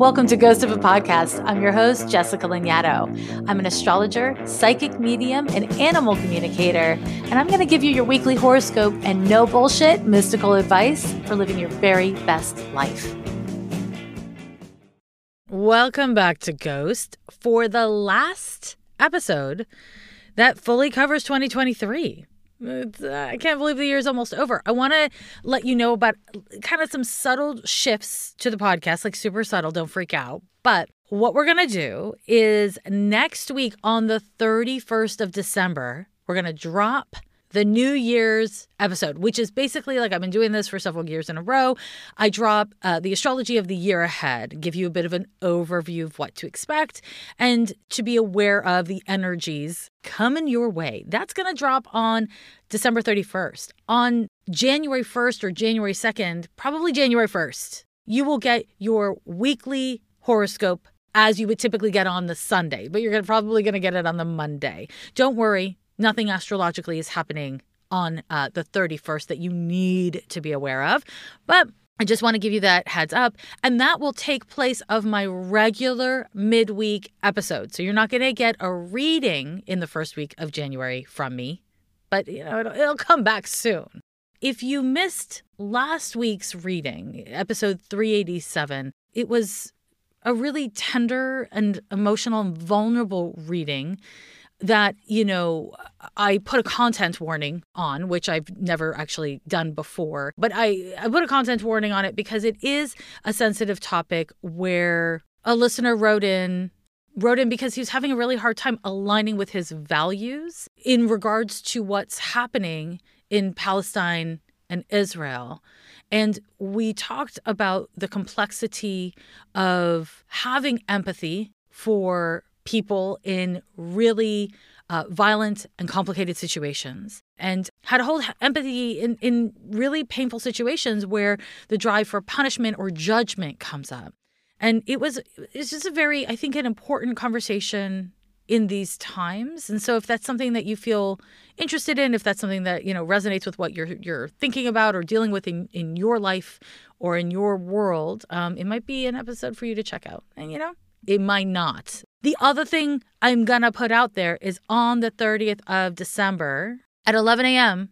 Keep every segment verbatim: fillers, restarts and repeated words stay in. Welcome to Ghost of a Podcast. I'm your host, Jessica Lanyadoo. I'm an astrologer, psychic medium, and animal communicator, and I'm going to give you your weekly horoscope and no bullshit mystical advice for living your very best life. Welcome back to Ghost for the last episode that fully covers twenty twenty-three. It's, uh, I can't believe the year's almost over. I want to let you know about kind of some subtle shifts to the podcast, like super subtle, don't freak out. But what we're going to do is next week on the thirty-first of December, we're going to drop the New Year's episode, which is basically like I've been doing this for several years in a row. I drop uh, the astrology of the year ahead, give you a bit of an overview of what to expect and to be aware of the energies coming your way. That's going to drop on December thirty-first. On January first or January second, probably January first, you will get your weekly horoscope as you would typically get on the Sunday, but you're gonna, probably going to get it on the Monday. Don't worry. Nothing astrologically is happening on uh, the thirty-first that you need to be aware of. But I just want to give you that heads up. And that will take place of my regular midweek episode. So you're not going to get a reading in the first week of January from me. But, you know, it'll, it'll come back soon. If you missed last week's reading, episode three eighty-seven, it was a really tender and emotional and vulnerable reading that, you know, I put a content warning on, which I've never actually done before. But I, I put a content warning on it because it is a sensitive topic where a listener wrote in, wrote in because he was having a really hard time aligning with his values in regards to what's happening in Palestine and Israel. And we talked about the complexity of having empathy for people in really uh, violent and complicated situations, and how to hold empathy in, in really painful situations where the drive for punishment or judgment comes up. And it was, it's just a very, I think, an important conversation in these times. And so if that's something that you feel interested in, if that's something that, you know, resonates with what you're you're thinking about or dealing with in, in your life or in your world, um, it might be an episode for you to check out. And, you know, it might not. The other thing I'm going to put out there is on the thirtieth of December at eleven a.m.,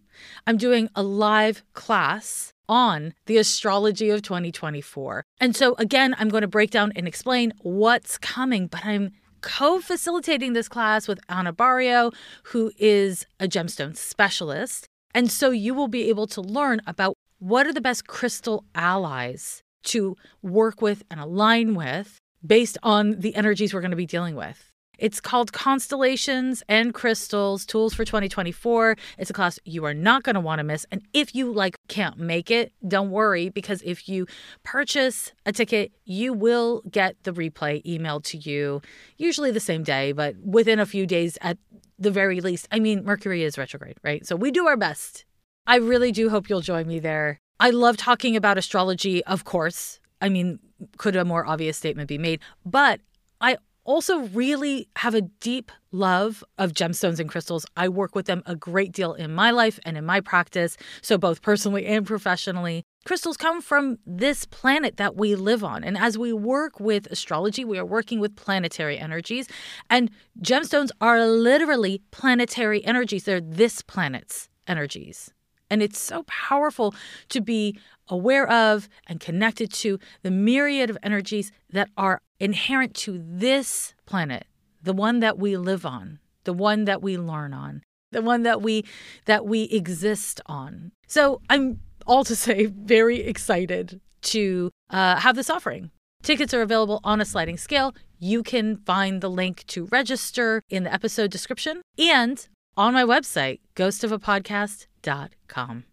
I'm doing a live class on the astrology of twenty twenty-four. And so, again, I'm going to break down and explain what's coming, but I'm co-facilitating this class with Anna Barrio, who is a gemstone specialist. And so you will be able to learn about what are the best crystal allies to work with and align with based on the energies we're going to be dealing with. It's called Constellations and Crystals, Tools for twenty twenty-four. It's a class you are not going to want to miss. And if you like can't make it, don't worry, because if you purchase a ticket, you will get the replay emailed to you, usually the same day, but within a few days at the very least. I mean, Mercury is retrograde, right? So we do our best. I really do hope you'll join me there. I love talking about astrology, of course. I mean, could a more obvious statement be made? But I also really have a deep love of gemstones and crystals. I work with them a great deal in my life and in my practice, so both personally and professionally. Crystals come from this planet that we live on. And as we work with astrology, we are working with planetary energies. And gemstones are literally planetary energies. They're this planet's energies. And it's so powerful to be aware of and connected to the myriad of energies that are inherent to this planet, the one that we live on, the one that we learn on, the one that we that we exist on. So I'm, all to say, very excited to uh, have this offering. Tickets are available on a sliding scale. You can find the link to register in the episode description and on my website, ghost of a podcast dot com.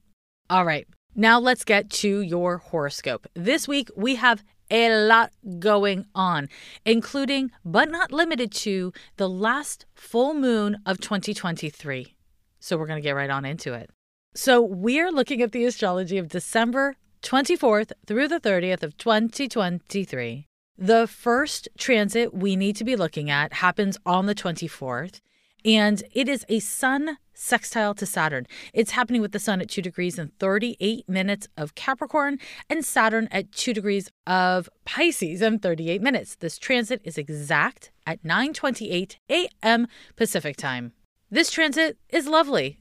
All right, now let's get to your horoscope. This week, we have a lot going on, including, but not limited to, the last full moon of twenty twenty-three. So we're going to get right on into it. So we're looking at the astrology of December twenty-fourth through the thirtieth of twenty twenty-three. The first transit we need to be looking at happens on the twenty-fourth. And it is a sun sextile to Saturn. It's happening with the sun at two degrees and thirty-eight minutes of Capricorn and Saturn at two degrees of Pisces and thirty-eight minutes. This transit is exact at nine twenty-eight a m Pacific time. This transit is lovely.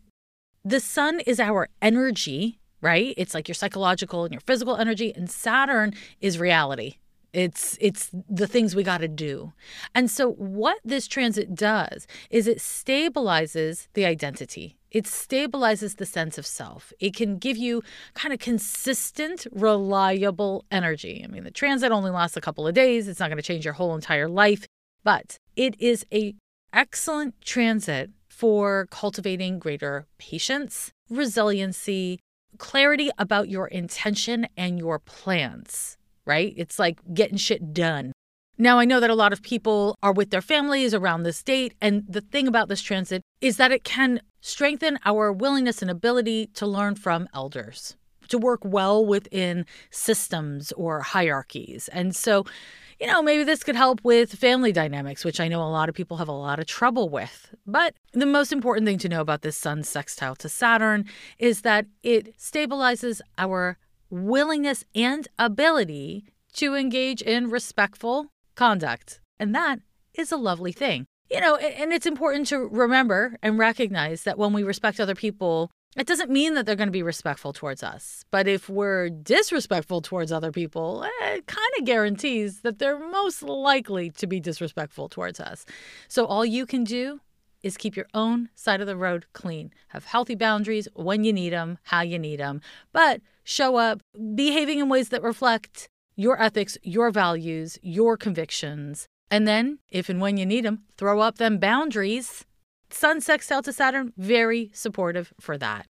The sun is our energy, right? It's like your psychological and your physical energy, and Saturn is reality. It's it's the things we got to do. And so what this transit does is it stabilizes the identity. It stabilizes the sense of self. It can give you kind of consistent, reliable energy. I mean, the transit only lasts a couple of days. It's not going to change your whole entire life, but it is an excellent transit for cultivating greater patience, resiliency, clarity about your intention and your plans. Right? It's like getting shit done. Now, I know that a lot of people are with their families around this date. And the thing about this transit is that it can strengthen our willingness and ability to learn from elders, to work well within systems or hierarchies. And so, you know, maybe this could help with family dynamics, which I know a lot of people have a lot of trouble with. But the most important thing to know about this sun sextile to Saturn is that it stabilizes our willingness and ability to engage in respectful conduct. And that is a lovely thing. You know, and it's important to remember and recognize that when we respect other people, it doesn't mean that they're going to be respectful towards us. But if we're disrespectful towards other people, it kind of guarantees that they're most likely to be disrespectful towards us. So all you can do is keep your own side of the road clean. Have healthy boundaries when you need them, how you need them. But show up behaving in ways that reflect your ethics, your values, your convictions. And then, if and when you need them, throw up them boundaries. Sun sextile to Saturn, very supportive for that.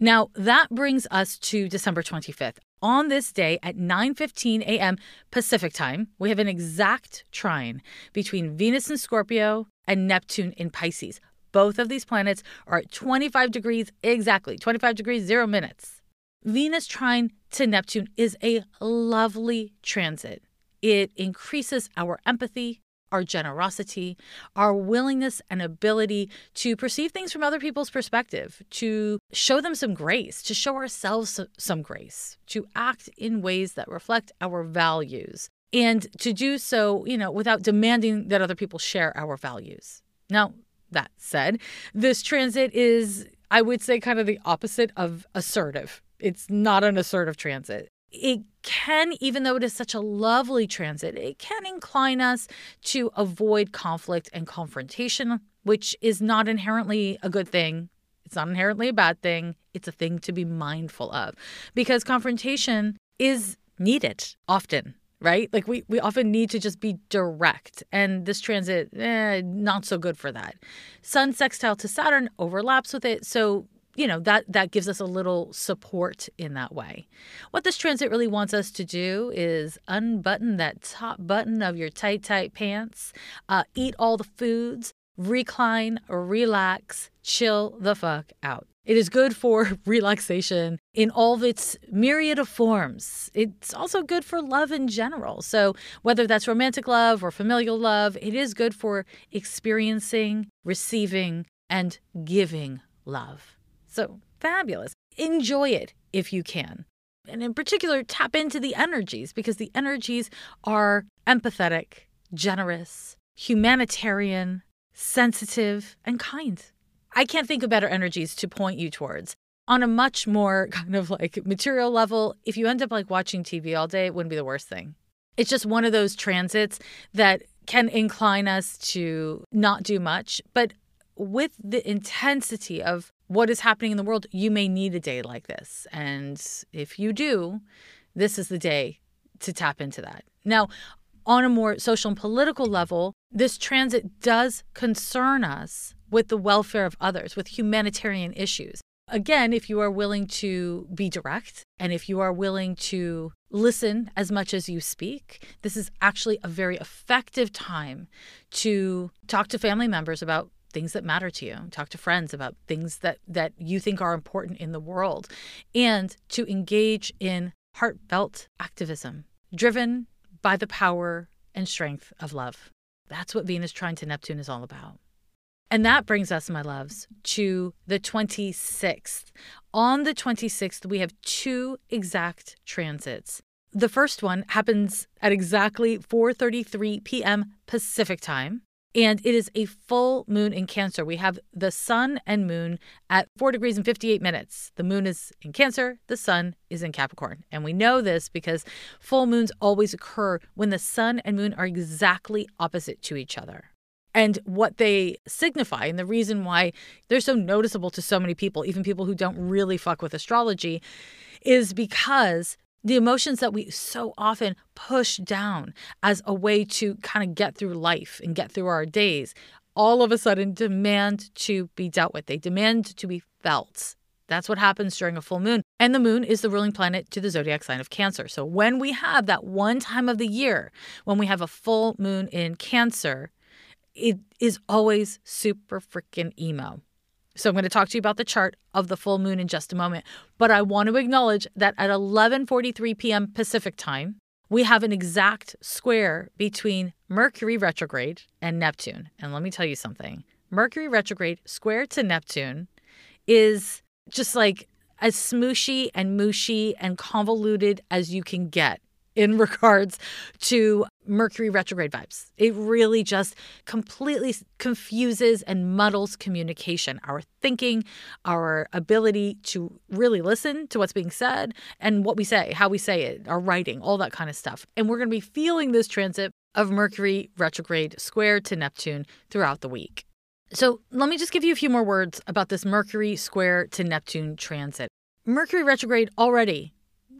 Now, that brings us to December twenty-fifth. On this day at nine fifteen a m Pacific time, we have an exact trine between Venus in Scorpio and Neptune in Pisces. Both of these planets are at twenty-five degrees exactly, twenty-five degrees, zero minutes. Venus trine to Neptune is a lovely transit. It increases our empathy, our generosity, our willingness and ability to perceive things from other people's perspective, to show them some grace, to show ourselves some grace, to act in ways that reflect our values, and to do so, you know, without demanding that other people share our values. Now, that said, this transit is, I would say, kind of the opposite of assertive. It's not an assertive transit. It can, even though it is such a lovely transit, it can incline us to avoid conflict and confrontation, which is not inherently a good thing. It's not inherently a bad thing. It's a thing to be mindful of because confrontation is needed often, right? Like we, we often need to just be direct, and this transit, eh, not so good for that. Sun sextile to Saturn overlaps with it. So you know, that, that gives us a little support in that way. What this transit really wants us to do is unbutton that top button of your tight, tight pants, uh, eat all the foods, recline, relax, chill the fuck out. It is good for relaxation in all of its myriad of forms. It's also good for love in general. So whether that's romantic love or familial love, it is good for experiencing, receiving, and giving love. So fabulous. Enjoy it if you can. And in particular, tap into the energies because the energies are empathetic, generous, humanitarian, sensitive, and kind. I can't think of better energies to point you towards. On a much more kind of like material level, if you end up like watching T V all day, it wouldn't be the worst thing. It's just one of those transits that can incline us to not do much. But with the intensity of what is happening in the world, you may need a day like this. And if you do, this is the day to tap into that. Now, on a more social and political level, this transit does concern us with the welfare of others, with humanitarian issues. Again, if you are willing to be direct and if you are willing to listen as much as you speak, this is actually a very effective time to talk to family members about things that matter to you. Talk to friends about things that, that you think are important in the world, and to engage in heartfelt activism driven by the power and strength of love. That's what Venus trine to Neptune is all about. And that brings us, my loves, to the twenty-sixth. On the twenty-sixth, we have two exact transits. The first one happens at exactly four thirty-three p.m. Pacific time, and it is a full moon in Cancer. We have the sun and moon at four degrees and fifty-eight minutes. The moon is in Cancer. The sun is in Capricorn. And we know this because full moons always occur when the sun and moon are exactly opposite to each other. And what they signify and the reason why they're so noticeable to so many people, even people who don't really fuck with astrology, is because the emotions that we so often push down as a way to kind of get through life and get through our days, all of a sudden demand to be dealt with. They demand to be felt. That's what happens during a full moon. And the moon is the ruling planet to the zodiac sign of Cancer. So when we have that one time of the year, when we have a full moon in Cancer, it is always super freaking emo. So I'm going to talk to you about the chart of the full moon in just a moment. But I want to acknowledge that at eleven forty-three p.m. Pacific time, we have an exact square between Mercury retrograde and Neptune. And let me tell you something. Mercury retrograde square to Neptune is just like as smooshy and mooshy and convoluted as you can get in regards to Mercury retrograde vibes. It really just completely confuses and muddles communication, our thinking, our ability to really listen to what's being said and what we say, how we say it, our writing, all that kind of stuff. And we're going to be feeling this transit of Mercury retrograde square to Neptune throughout the week. So let me just give you a few more words about this Mercury square to Neptune transit. Mercury retrograde already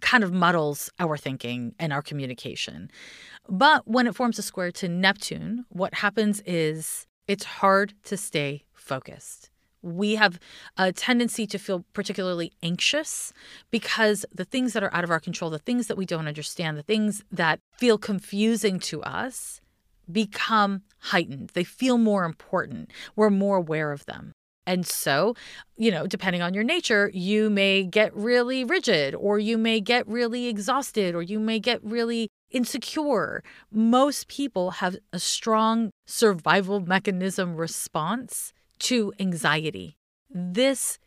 kind of muddles our thinking and our communication. But when it forms a square to Neptune, what happens is it's hard to stay focused. We have a tendency to feel particularly anxious because the things that are out of our control, the things that we don't understand, the things that feel confusing to us become heightened. They feel more important. We're more aware of them. And so, you know, depending on your nature, you may get really rigid or you may get really exhausted or you may get really insecure. Most people have a strong survival mechanism response to anxiety. This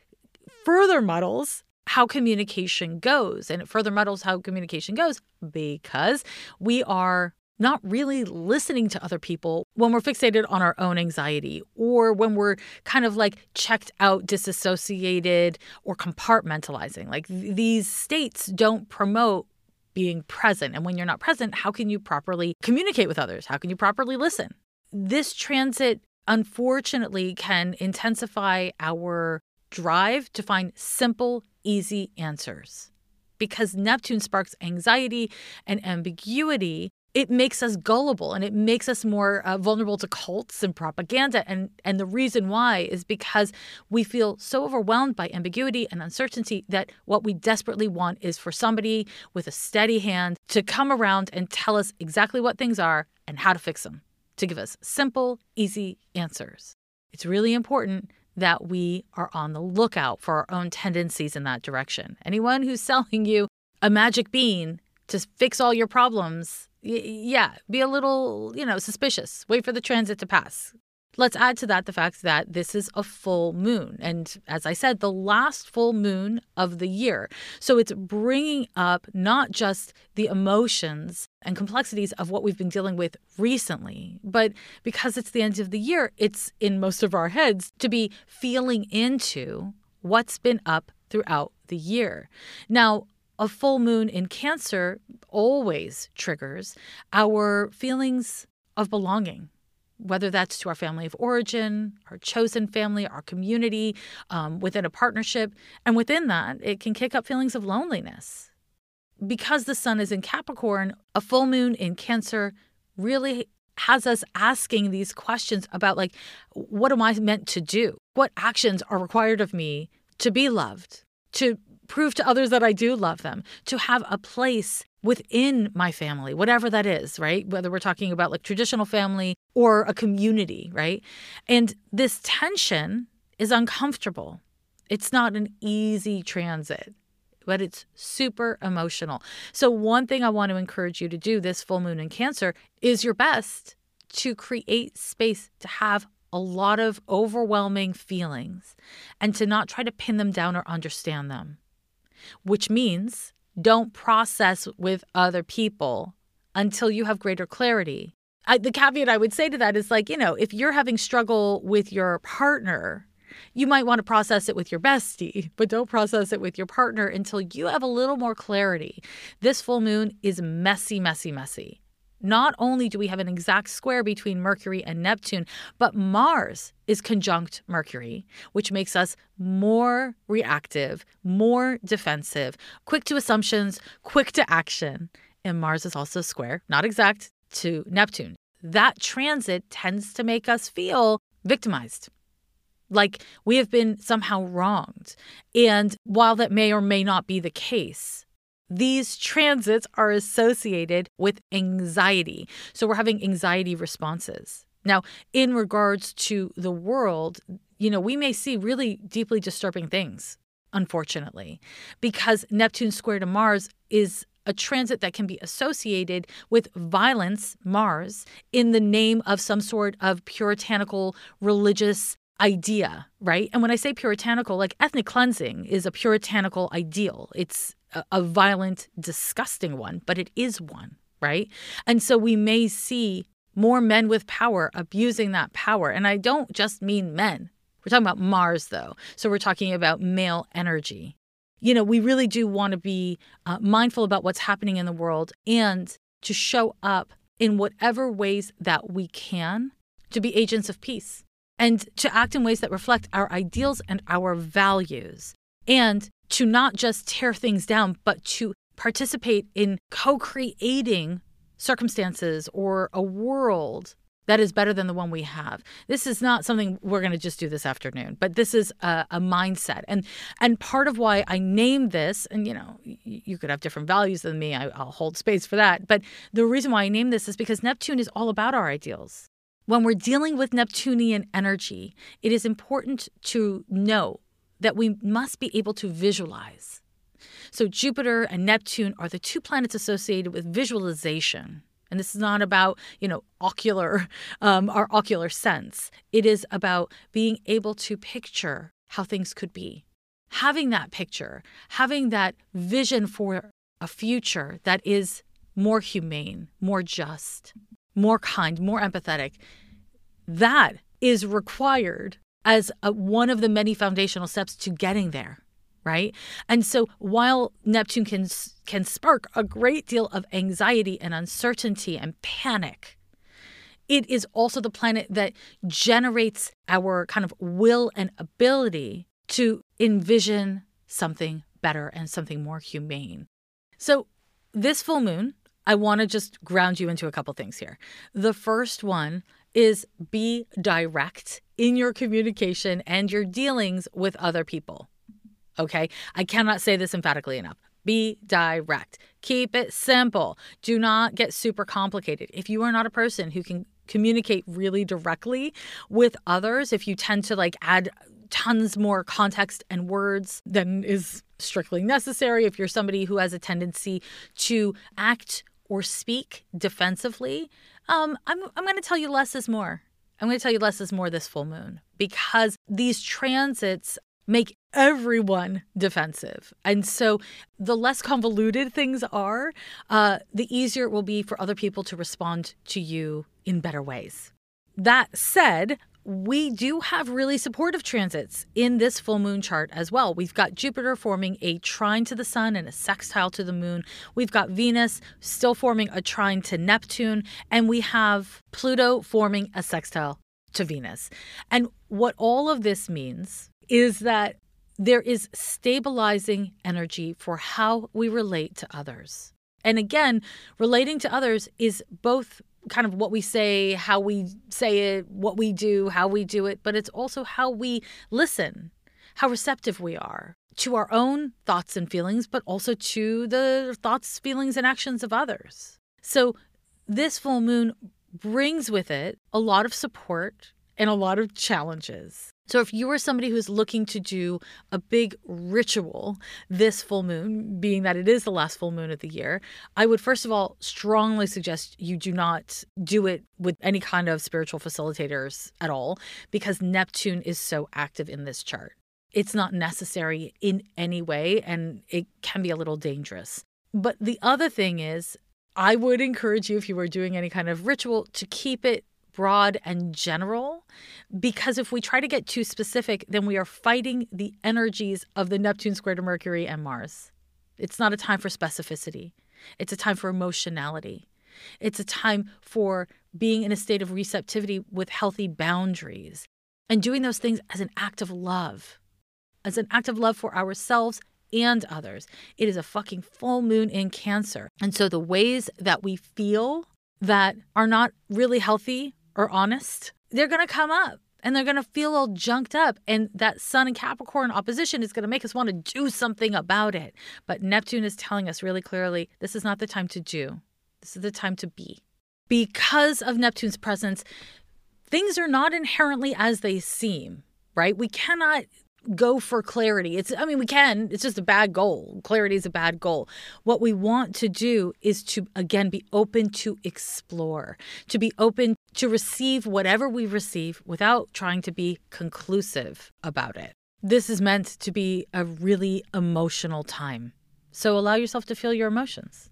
further muddles how communication goes, and it further muddles how communication goes because we are not really listening to other people when we're fixated on our own anxiety or when we're kind of like checked out, disassociated, or compartmentalizing. Like th- these states don't promote being present. And when you're not present, how can you properly communicate with others? How can you properly listen? This transit, unfortunately, can intensify our drive to find simple, easy answers. Because Neptune sparks anxiety and ambiguity, it makes us gullible and it makes us more uh, vulnerable to cults and propaganda. And, and the reason why is because we feel so overwhelmed by ambiguity and uncertainty that what we desperately want is for somebody with a steady hand to come around and tell us exactly what things are and how to fix them, to give us simple, easy answers. It's really important that we are on the lookout for our own tendencies in that direction. Anyone who's selling you a magic bean to fix all your problems, yeah, be a little, you know, suspicious. Wait for the transit to pass. Let's add to that the fact that this is a full moon. And as I said, the last full moon of the year. So it's bringing up not just the emotions and complexities of what we've been dealing with recently, but because it's the end of the year, it's in most of our heads to be feeling into what's been up throughout the year. Now, a full moon in Cancer always triggers our feelings of belonging, whether that's to our family of origin, our chosen family, our community, um, within a partnership. And within that, it can kick up feelings of loneliness. Because the sun is in Capricorn, a full moon in Cancer really has us asking these questions about, like, what am I meant to do? What actions are required of me to be loved, to prove to others that I do love them, to have a place within my family, whatever that is, right? Whether we're talking about like traditional family or a community, right? And this tension is uncomfortable. It's not an easy transit, but it's super emotional. So one thing I want to encourage you to do this full moon in Cancer is your best to create space to have a lot of overwhelming feelings and to not try to pin them down or understand them, which means don't process with other people until you have greater clarity. I, the caveat I would say to that is like, you know, if you're having struggle with your partner, you might want to process it with your bestie, but don't process it with your partner until you have a little more clarity. This full moon is messy, messy, messy. Not only do we have an exact square between Mercury and Neptune, but Mars is conjunct Mercury, which makes us more reactive, more defensive, quick to assumptions, quick to action. And Mars is also square, not exact, to Neptune. That transit tends to make us feel victimized, like we have been somehow wronged. And while that may or may not be the case, these transits are associated with anxiety. So we're having anxiety responses. Now, in regards to the world, you know, we may see really deeply disturbing things, unfortunately, because Neptune square to Mars is a transit that can be associated with violence, Mars, in the name of some sort of puritanical religious idea, right? And when I say puritanical, like ethnic cleansing is a puritanical ideal. It's a, a violent, disgusting one, but it is one, right? And so we may see more men with power abusing that power. And I don't just mean men. We're talking about Mars, though. So we're talking about male energy. You know, we really do want to be uh, mindful about what's happening in the world and to show up in whatever ways that we can to be agents of peace and to act in ways that reflect our ideals and our values, and to not just tear things down, but to participate in co-creating circumstances or a world that is better than the one we have. This is not something we're going to just do this afternoon, but this is a, a mindset. And and part of why I named this, and, you know, you could have different values than me. I, I'll hold space for that. But the reason why I named this is because Neptune is all about our ideals. When we're dealing with Neptunian energy, it is important to know that we must be able to visualize. So Jupiter and Neptune are the two planets associated with visualization. And this is not about, you know, ocular, um, our ocular sense. It is about being able to picture how things could be. Having that picture, having that vision for a future that is more humane, more just, more kind, more empathetic. That is required as a, one of the many foundational steps to getting there, right? And so while Neptune can can spark a great deal of anxiety and uncertainty and panic, it is also the planet that generates our kind of will and ability to envision something better and something more humane. So this full moon, I want to just ground you into a couple things here. The first one is be direct in your communication and your dealings with other people. Okay, I cannot say this emphatically enough. Be direct. Keep it simple. Do not get super complicated. If you are not a person who can communicate really directly with others, if you tend to like add tons more context and words than is strictly necessary, if you're somebody who has a tendency to act or speak defensively, um, I'm, I'm going to tell you less is more. I'm going to tell you less is more this full moon, because these transits make everyone defensive. And so the less convoluted things are, uh, the easier it will be for other people to respond to you in better ways. That said, we do have really supportive transits in this full moon chart as well. We've got Jupiter forming a trine to the sun and a sextile to the moon. We've got Venus still forming a trine to Neptune, and we have Pluto forming a sextile to Venus. And what all of this means is that there is stabilizing energy for how we relate to others. And again, relating to others is both kind of what we say, how we say it, what we do, how we do it, but it's also how we listen, how receptive we are to our own thoughts and feelings, but also to the thoughts, feelings, and actions of others. So this full moon brings with it a lot of support and a lot of challenges. So if you are somebody who's looking to do a big ritual this full moon, being that it is the last full moon of the year, I would first of all strongly suggest you do not do it with any kind of spiritual facilitators at all, because Neptune is so active in this chart. It's not necessary in any way, and it can be a little dangerous. But the other thing is, I would encourage you, if you were doing any kind of ritual, to keep it broad and general, because if we try to get too specific, then we are fighting the energies of the Neptune square to Mercury and Mars. It's not a time for specificity. It's a time for emotionality. It's a time for being in a state of receptivity with healthy boundaries and doing those things as an act of love, as an act of love for ourselves and others. It is a fucking full moon in Cancer. And so the ways that we feel that are not really healthy or honest, they're going to come up and they're going to feel all junked up. And that Sun and Capricorn opposition is going to make us want to do something about it. But Neptune is telling us really clearly, this is not the time to do. This is the time to be. Because of Neptune's presence, things are not inherently as they seem, right? We cannot go for clarity. It's, I mean, we can, it's just a bad goal. Clarity is a bad goal. What we want to do is to, again, be open to explore, to be open to receive whatever we receive without trying to be conclusive about it. This is meant to be a really emotional time. So allow yourself to feel your emotions.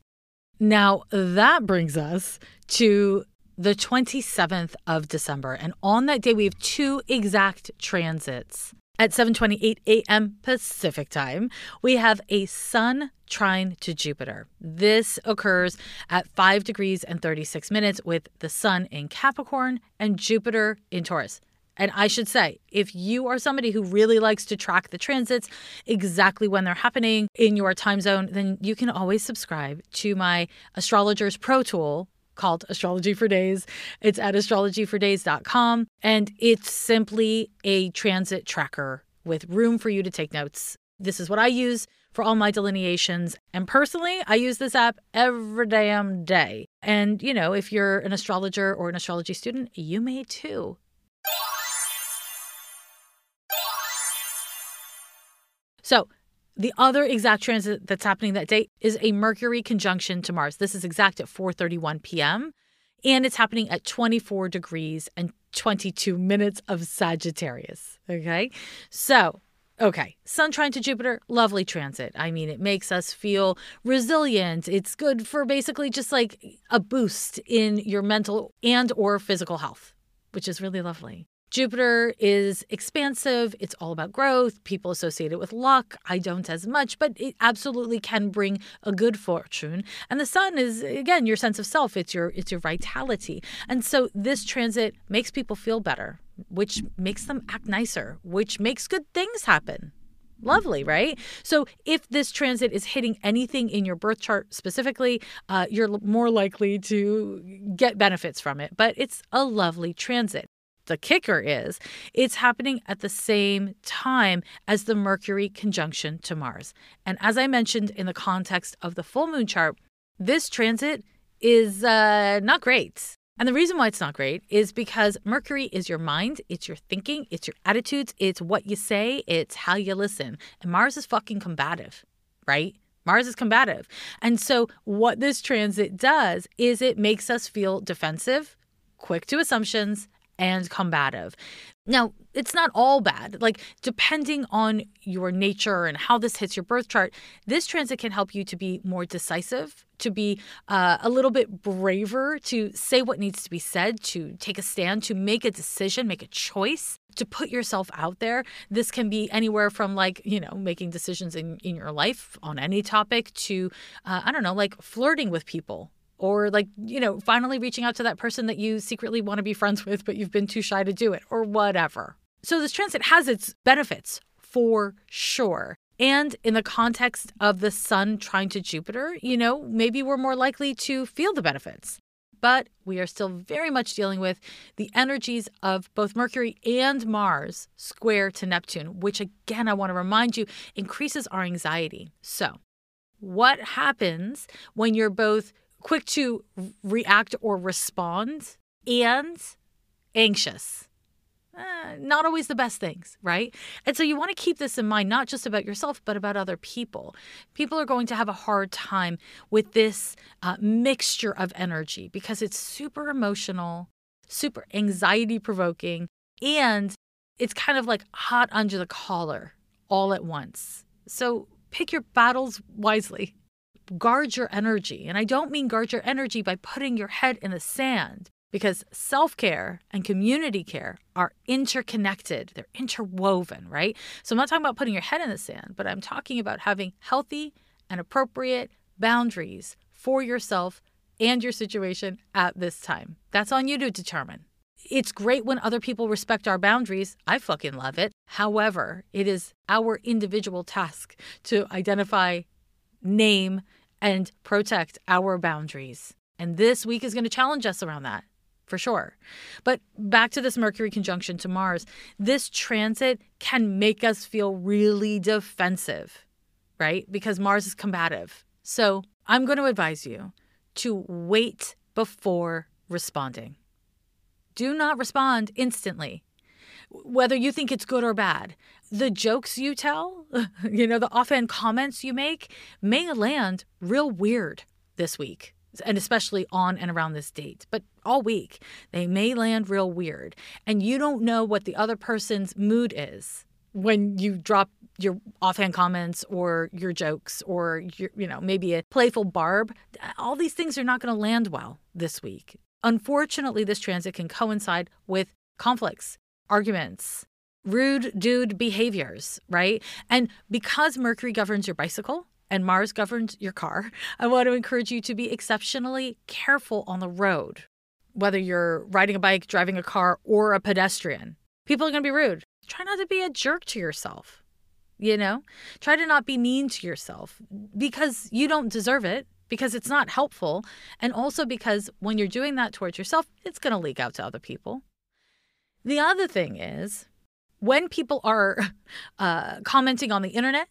Now, that brings us to the twenty-seventh of December. And on that day, we have two exact transits. At seven twenty-eight a.m. Pacific time, we have a Sun trine to Jupiter. This occurs at five degrees and thirty-six minutes with the Sun in Capricorn and Jupiter in Taurus. And I should say, if you are somebody who really likes to track the transits, exactly when they're happening in your time zone, then you can always subscribe to my Astrologer's Pro Tool called Astrology for Days. It's at astrology for days dot com. And it's simply a transit tracker with room for you to take notes. This is what I use for all my delineations. And personally, I use this app every damn day. And, you know, if you're an astrologer or an astrology student, you may too. So, the other exact transit that's happening that day is a Mercury conjunction to Mars. This is exact at four thirty-one p.m. and it's happening at twenty-four degrees and twenty-two minutes of Sagittarius. Okay, so okay, Sun trine to Jupiter, lovely transit. I mean, it makes us feel resilient. It's good for basically just like a boost in your mental and or physical health, which is really lovely. Jupiter is expansive. It's all about growth. People associate it with luck. I don't as much, but it absolutely can bring a good fortune. And the Sun is, again, your sense of self. It's your, it's your vitality. And so this transit makes people feel better, which makes them act nicer, which makes good things happen. Lovely, right? So if this transit is hitting anything in your birth chart specifically, uh, you're more likely to get benefits from it. But it's a lovely transit. The kicker is it's happening at the same time as the Mercury conjunction to Mars. And as I mentioned in the context of the full moon chart, this transit is uh, not great. And the reason why it's not great is because Mercury is your mind, it's your thinking, it's your attitudes, it's what you say, it's how you listen. And Mars is fucking combative, right? Mars is combative. And so what this transit does is it makes us feel defensive, quick to assumptions, and combative. Now, it's not all bad. Like, depending on your nature and how this hits your birth chart, this transit can help you to be more decisive, to be uh, a little bit braver, to say what needs to be said, to take a stand, to make a decision, make a choice, to put yourself out there. This can be anywhere from, like, you know, making decisions in, in your life on any topic to, uh, I don't know, like flirting with people. Or like, you know, finally reaching out to that person that you secretly want to be friends with, but you've been too shy to do it or whatever. So this transit has its benefits for sure. And in the context of the Sun trine to Jupiter, you know, maybe we're more likely to feel the benefits. But we are still very much dealing with the energies of both Mercury and Mars square to Neptune, which again, I want to remind you, increases our anxiety. So what happens when you're both quick to react or respond and anxious? eh, not always the best things, right? And so you want to keep this in mind, not just about yourself, but about other people. People are going to have a hard time with this uh, mixture of energy because it's super emotional, super anxiety-provoking, and it's kind of like hot under the collar all at once. So pick your battles wisely. Guard your energy. And I don't mean guard your energy by putting your head in the sand, because self-care and community care are interconnected. They're interwoven, right? So I'm not talking about putting your head in the sand, but I'm talking about having healthy and appropriate boundaries for yourself and your situation at this time. That's on you to determine. It's great when other people respect our boundaries. I fucking love it. However, it is our individual task to identify, name, and protect our boundaries. And this week is going to challenge us around that, for sure. But back to this Mercury conjunction to Mars, this transit can make us feel really defensive, right? Because Mars is combative. So I'm going to advise you to wait before responding. Do not respond instantly, whether you think it's good or bad. The jokes you tell, you know, the offhand comments you make may land real weird this week, and especially on and around this date. But all week, they may land real weird. And you don't know what the other person's mood is when you drop your offhand comments or your jokes or, your, you know, maybe a playful barb. All these things are not going to land well this week. Unfortunately, this transit can coincide with conflicts, arguments, rude dude behaviors, right? And because Mercury governs your bicycle and Mars governs your car, I want to encourage you to be exceptionally careful on the road, whether you're riding a bike, driving a car, or a pedestrian. People are going to be rude. Try not to be a jerk to yourself, you know? Try to not be mean to yourself because you don't deserve it, because it's not helpful, and also because when you're doing that towards yourself, it's going to leak out to other people. The other thing is, when people are uh, commenting on the internet,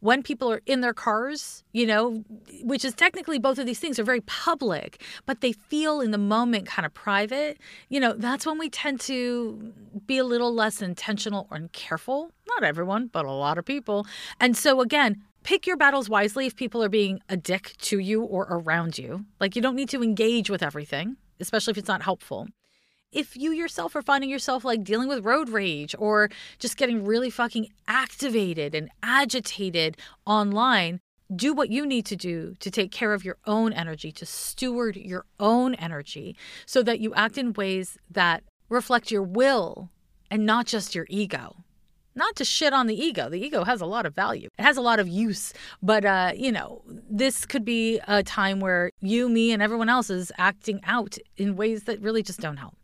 when people are in their cars, you know, which is technically both of these things are very public, but they feel in the moment kind of private, you know, that's when we tend to be a little less intentional and careful. Not everyone, but a lot of people. And so again, pick your battles wisely if people are being a dick to you or around you. Like, you don't need to engage with everything, especially if it's not helpful. If you yourself are finding yourself like dealing with road rage or just getting really fucking activated and agitated online, do what you need to do to take care of your own energy, to steward your own energy so that you act in ways that reflect your will and not just your ego. Not to shit on the ego. The ego has a lot of value. It has a lot of use. But, uh, you know, this could be a time where you, me, and everyone else is acting out in ways that really just don't help.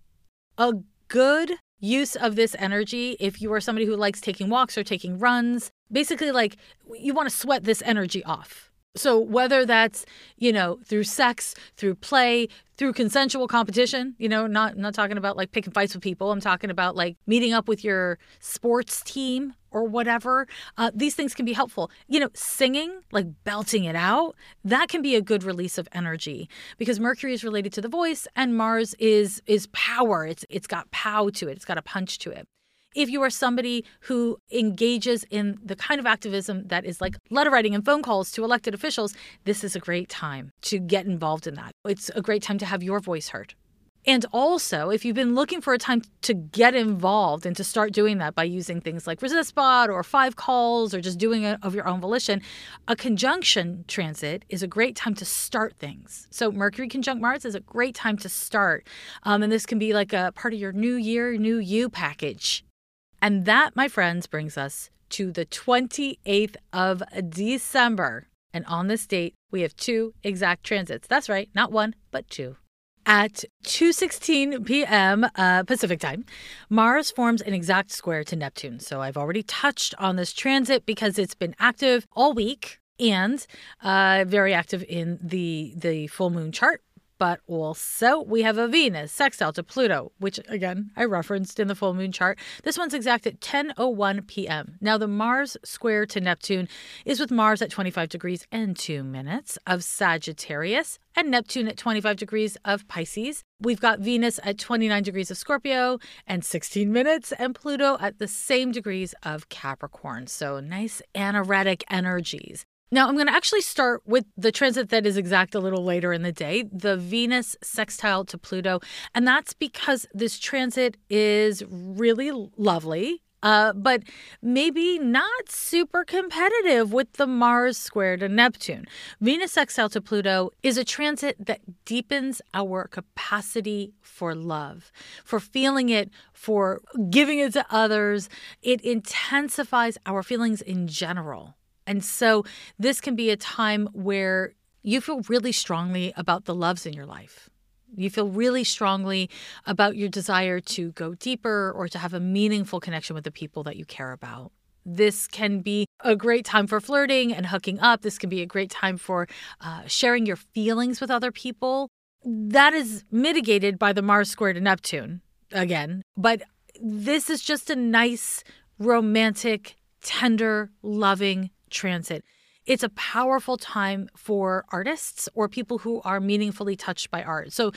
A good use of this energy, if you are somebody who likes taking walks or taking runs, basically, like, you want to sweat this energy off. So whether that's, you know, through sex, through play, through consensual competition, you know, not not talking about like picking fights with people. I'm talking about like meeting up with your sports team or whatever. Uh, these things can be helpful. You know, singing, like belting it out, that can be a good release of energy because Mercury is related to the voice and Mars is is power. It's it's got pow to it. It's got a punch to it. If you are somebody who engages in the kind of activism that is like letter writing and phone calls to elected officials, this is a great time to get involved in that. It's a great time to have your voice heard. And also, if you've been looking for a time to get involved and to start doing that by using things like ResistBot or Five Calls or just doing it of your own volition, a conjunction transit is a great time to start things. So Mercury conjunct Mars is a great time to start. Um, and this can be like a part of your new year, new you package. And that, my friends, brings us to the twenty-eighth of December. And on this date, we have two exact transits. That's right, not one, but two. At two sixteen p.m. Uh, Pacific time, Mars forms an exact square to Neptune. So I've already touched on this transit because it's been active all week and uh, very active in the the full moon chart. But also we have a Venus sextile to Pluto, which again, I referenced in the full moon chart. This one's exact at ten oh one p m Now the Mars square to Neptune is with Mars at twenty-five degrees and two minutes of Sagittarius and Neptune at twenty-five degrees of Pisces. We've got Venus at twenty-nine degrees of Scorpio and sixteen minutes and Pluto at the same degrees of Capricorn. So nice anaretic energies. Now, I'm going to actually start with the transit that is exact a little later in the day, the Venus sextile to Pluto. And that's because this transit is really lovely, uh, but maybe not super competitive with the Mars square to Neptune. Venus sextile to Pluto is a transit that deepens our capacity for love, for feeling it, for giving it to others. It intensifies our feelings in general. And so this can be a time where you feel really strongly about the loves in your life. You feel really strongly about your desire to go deeper or to have a meaningful connection with the people that you care about. This can be a great time for flirting and hooking up. This can be a great time for uh, sharing your feelings with other people. That is mitigated by the Mars square to Neptune again. But this is just a nice, romantic, tender, loving transit. It's a powerful time for artists or people who are meaningfully touched by art. So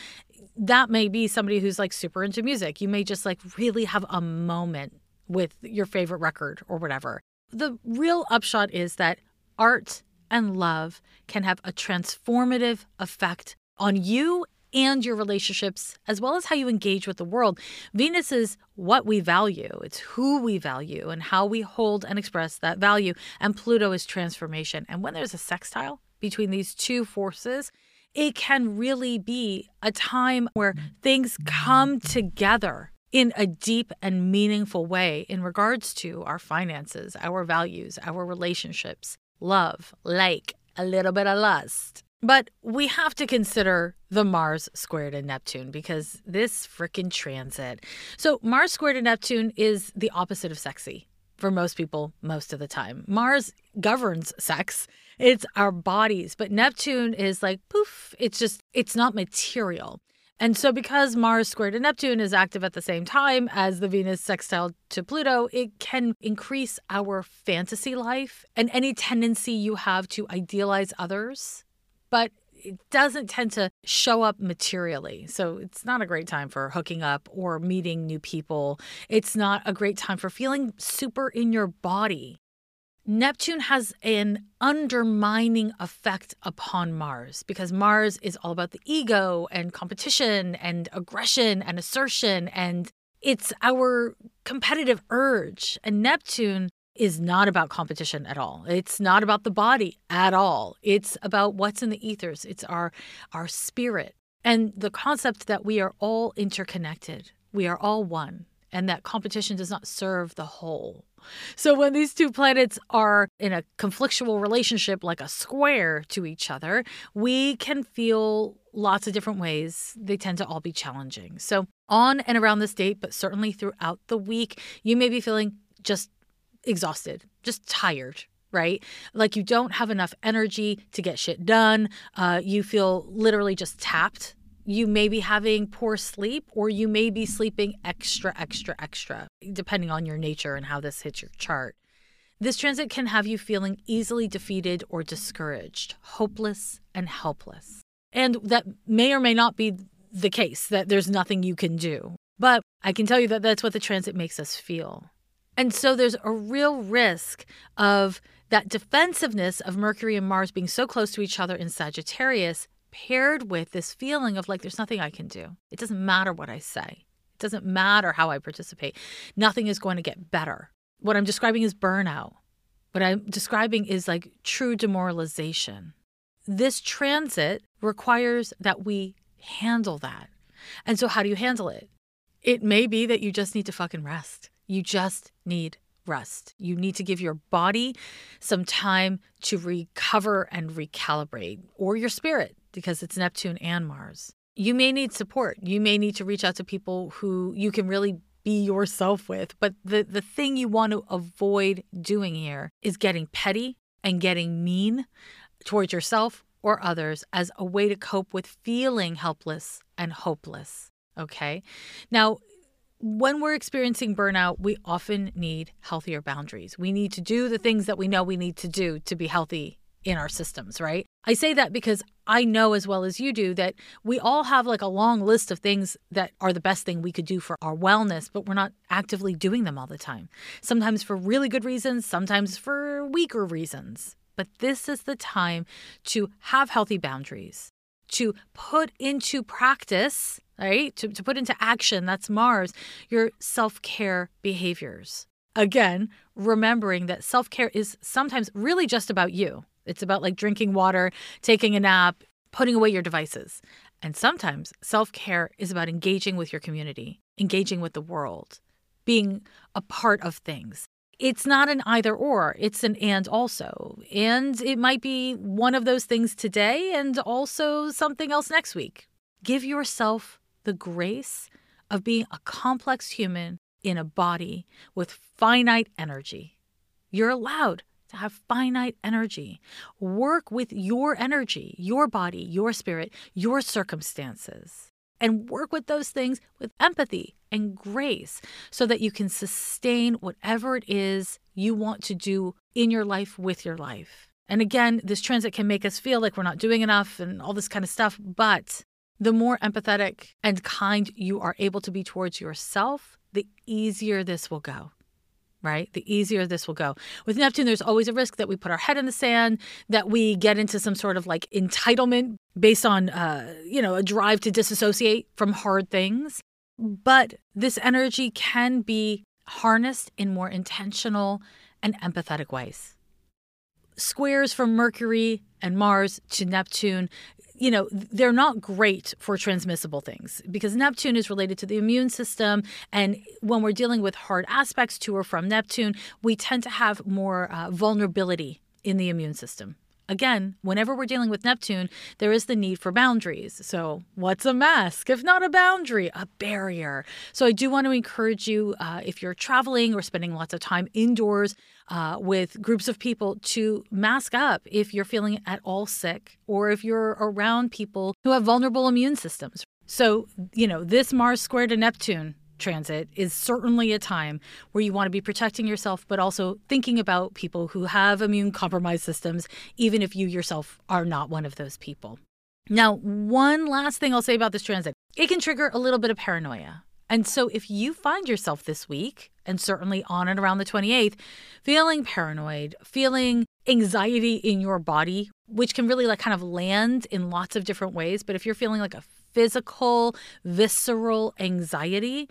that may be somebody who's like super into music. You may just like really have a moment with your favorite record or whatever. The real upshot is that art and love can have a transformative effect on you and your relationships, as well as how you engage with the world. Venus is what we value. It's who we value and how we hold and express that value. And Pluto is transformation. And when there's a sextile between these two forces, it can really be a time where things come together in a deep and meaningful way in regards to our finances, our values, our relationships, love, like, a little bit of lust. But we have to consider the Mars square to Neptune because this freaking transit. So Mars square to Neptune is the opposite of sexy for most people most of the time. Mars governs sex. It's our bodies. But Neptune is like, poof, it's just, it's not material. And so because Mars square to Neptune is active at the same time as the Venus sextile to Pluto, it can increase our fantasy life and any tendency you have to idealize others. But it doesn't tend to show up materially. So it's not a great time for hooking up or meeting new people. It's not a great time for feeling super in your body. Neptune has an undermining effect upon Mars because Mars is all about the ego and competition and aggression and assertion. And it's our competitive urge. And Neptune is not about competition at all. It's not about the body at all. It's about what's in the ethers. It's our our spirit and the concept that we are all interconnected. We are all one and that competition does not serve the whole. So when these two planets are in a conflictual relationship like a square to each other, we can feel lots of different ways. They tend to all be challenging. So on and around this date, but certainly throughout the week, you may be feeling just exhausted, just tired, right? Like you don't have enough energy to get shit done. Uh, you feel literally just tapped. You may be having poor sleep or you may be sleeping extra, extra, extra, depending on your nature and how this hits your chart. This transit can have you feeling easily defeated or discouraged, hopeless and helpless. And that may or may not be the case, that there's nothing you can do. But I can tell you that that's what the transit makes us feel. And so there's a real risk of that defensiveness of Mercury and Mars being so close to each other in Sagittarius paired with this feeling of like, there's nothing I can do. It doesn't matter what I say. It doesn't matter how I participate. Nothing is going to get better. What I'm describing is burnout. What I'm describing is like true demoralization. This transit requires that we handle that. And so how do you handle it? It may be that you just need to fucking rest. You just need rest. You need to give your body some time to recover and recalibrate, or your spirit, because it's Neptune and Mars. You may need support. You may need to reach out to people who you can really be yourself with. But the, the thing you want to avoid doing here is getting petty and getting mean towards yourself or others as a way to cope with feeling helpless and hopeless. Okay? Now, when we're experiencing burnout, we often need healthier boundaries. We need to do the things that we know we need to do to be healthy in our systems, right? I say that because I know as well as you do that we all have like a long list of things that are the best thing we could do for our wellness, but we're not actively doing them all the time. Sometimes for really good reasons, sometimes for weaker reasons. But this is the time to have healthy boundaries, to put into practice, right? To, to put into action, that's Mars, your self-care behaviors. Again, remembering that self-care is sometimes really just about you. It's about like drinking water, taking a nap, putting away your devices. And sometimes self-care is about engaging with your community, engaging with the world, being a part of things. It's not an either or, it's an and also. And it might be one of those things today and also something else next week. Give yourself the grace of being a complex human in a body with finite energy. You're allowed to have finite energy. Work with your energy, your body, your spirit, your circumstances. And work with those things with empathy and grace so that you can sustain whatever it is you want to do in your life with your life. And again, this transit can make us feel like we're not doing enough and all this kind of stuff. But the more empathetic and kind you are able to be towards yourself, the easier this will go. Right? The easier this will go. With Neptune, there's always a risk that we put our head in the sand, that we get into some sort of like entitlement based on, uh, you know, a drive to disassociate from hard things. But this energy can be harnessed in more intentional and empathetic ways. Squares from Mercury and Mars to Neptune, you know, they're not great for transmissible things because Neptune is related to the immune system. And when we're dealing with hard aspects to or from Neptune, we tend to have more uh, vulnerability in the immune system. Again, whenever we're dealing with Neptune, there is the need for boundaries. So what's a mask? If not a boundary, a barrier. So I do want to encourage you, uh, if you're traveling or spending lots of time indoors uh, with groups of people, to mask up if you're feeling at all sick or if you're around people who have vulnerable immune systems. So, you know, this Mars square to Neptune transit is certainly a time where you want to be protecting yourself, but also thinking about people who have immune compromised systems, even if you yourself are not one of those people. Now, one last thing I'll say about this transit, it can trigger a little bit of paranoia. And so if you find yourself this week, and certainly on and around the twenty-eighth, feeling paranoid, feeling anxiety in your body, which can really like kind of land in lots of different ways. But if you're feeling like a physical, visceral anxiety,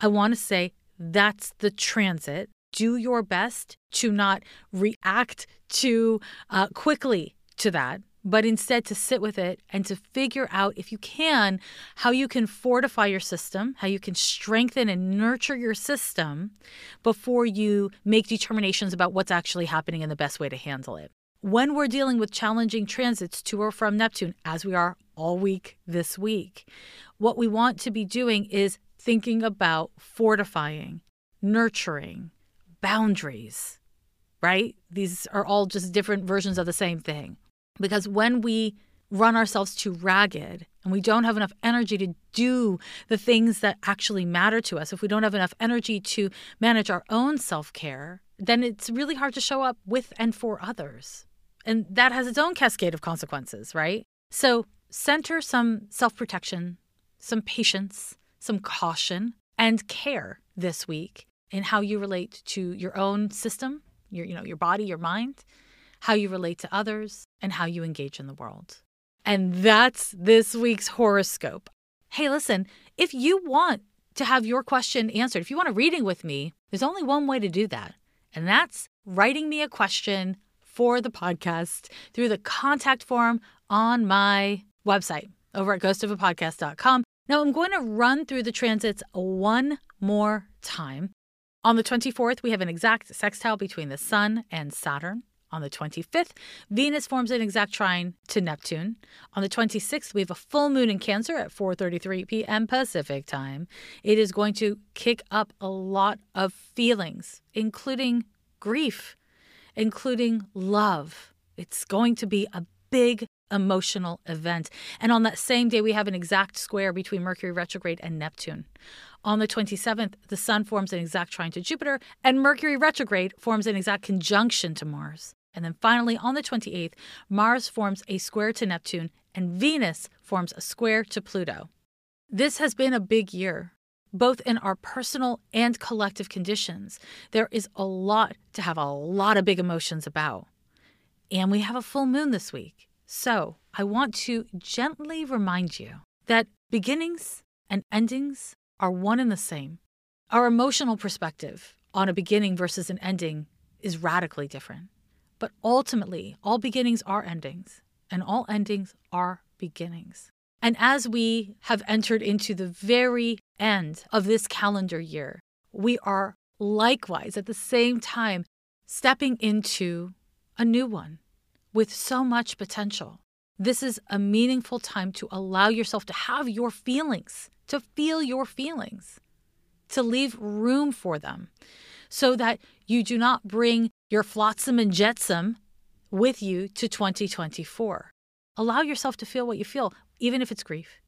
I want to say that's the transit. Do your best to not react too uh, quickly to that, but instead to sit with it and to figure out, if you can, how you can fortify your system, how you can strengthen and nurture your system before you make determinations about what's actually happening and the best way to handle it. When we're dealing with challenging transits to or from Neptune, as we are all week this week, what we want to be doing is thinking about fortifying, nurturing, boundaries, right? These are all just different versions of the same thing. Because when we run ourselves too ragged and we don't have enough energy to do the things that actually matter to us, if we don't have enough energy to manage our own self-care, then it's really hard to show up with and for others. And that has its own cascade of consequences, right? So center some self-protection, some patience, some caution, and care this week in how you relate to your own system, your, you know, your body, your mind, how you relate to others, and how you engage in the world. And that's this week's horoscope. Hey, listen, if you want to have your question answered, if you want a reading with me, there's only one way to do that. And that's writing me a question for the podcast through the contact form on my website over at ghost of a podcast dot com. Now, I'm going to run through the transits one more time. On the twenty-fourth, we have an exact sextile between the Sun and Saturn. On the twenty-fifth, Venus forms an exact trine to Neptune. On the twenty-sixth, we have a full moon in Cancer at four thirty-three p.m. Pacific time. It is going to kick up a lot of feelings, including grief, including love. It's going to be a big emotional event. And on that same day, we have an exact square between Mercury retrograde and Neptune. On the twenty-seventh, the sun forms an exact trine to Jupiter, and Mercury retrograde forms an exact conjunction to Mars. And then finally, on the twenty-eighth, Mars forms a square to Neptune, and Venus forms a square to Pluto. This has been a big year, both in our personal and collective conditions. There is a lot to have a lot of big emotions about. And we have a full moon this week. So I want to gently remind you that beginnings and endings are one and the same. Our emotional perspective on a beginning versus an ending is radically different. But ultimately, all beginnings are endings, and all endings are beginnings. And as we have entered into the very end of this calendar year, we are likewise at the same time stepping into a new one with so much potential. This is a meaningful time to allow yourself to have your feelings, to feel your feelings, to leave room for them so that you do not bring your flotsam and jetsam with you to twenty twenty-four. Allow yourself to feel what you feel, even if it's grief,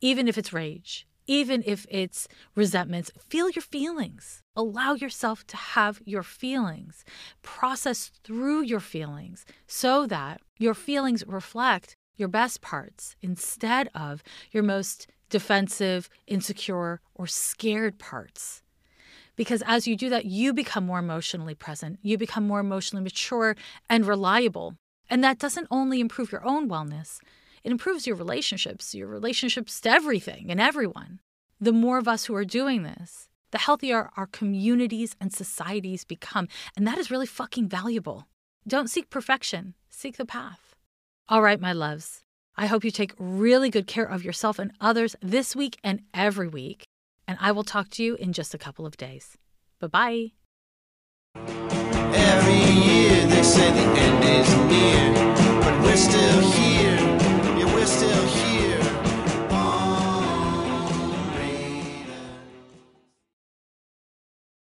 even if it's rage, even if it's resentments. Feel your feelings. Allow yourself to have your feelings. Process through your feelings so that your feelings reflect your best parts instead of your most defensive, insecure, or scared parts. Because as you do that, you become more emotionally present. You become more emotionally mature and reliable. And that doesn't only improve your own wellness. It improves your relationships, your relationships to everything and everyone. The more of us who are doing this, the healthier our communities and societies become. And that is really fucking valuable. Don't seek perfection. Seek the path. All right, my loves. I hope you take really good care of yourself and others this week and every week. And I will talk to you in just a couple of days. Bye-bye. Every year they say the end is near, but we're still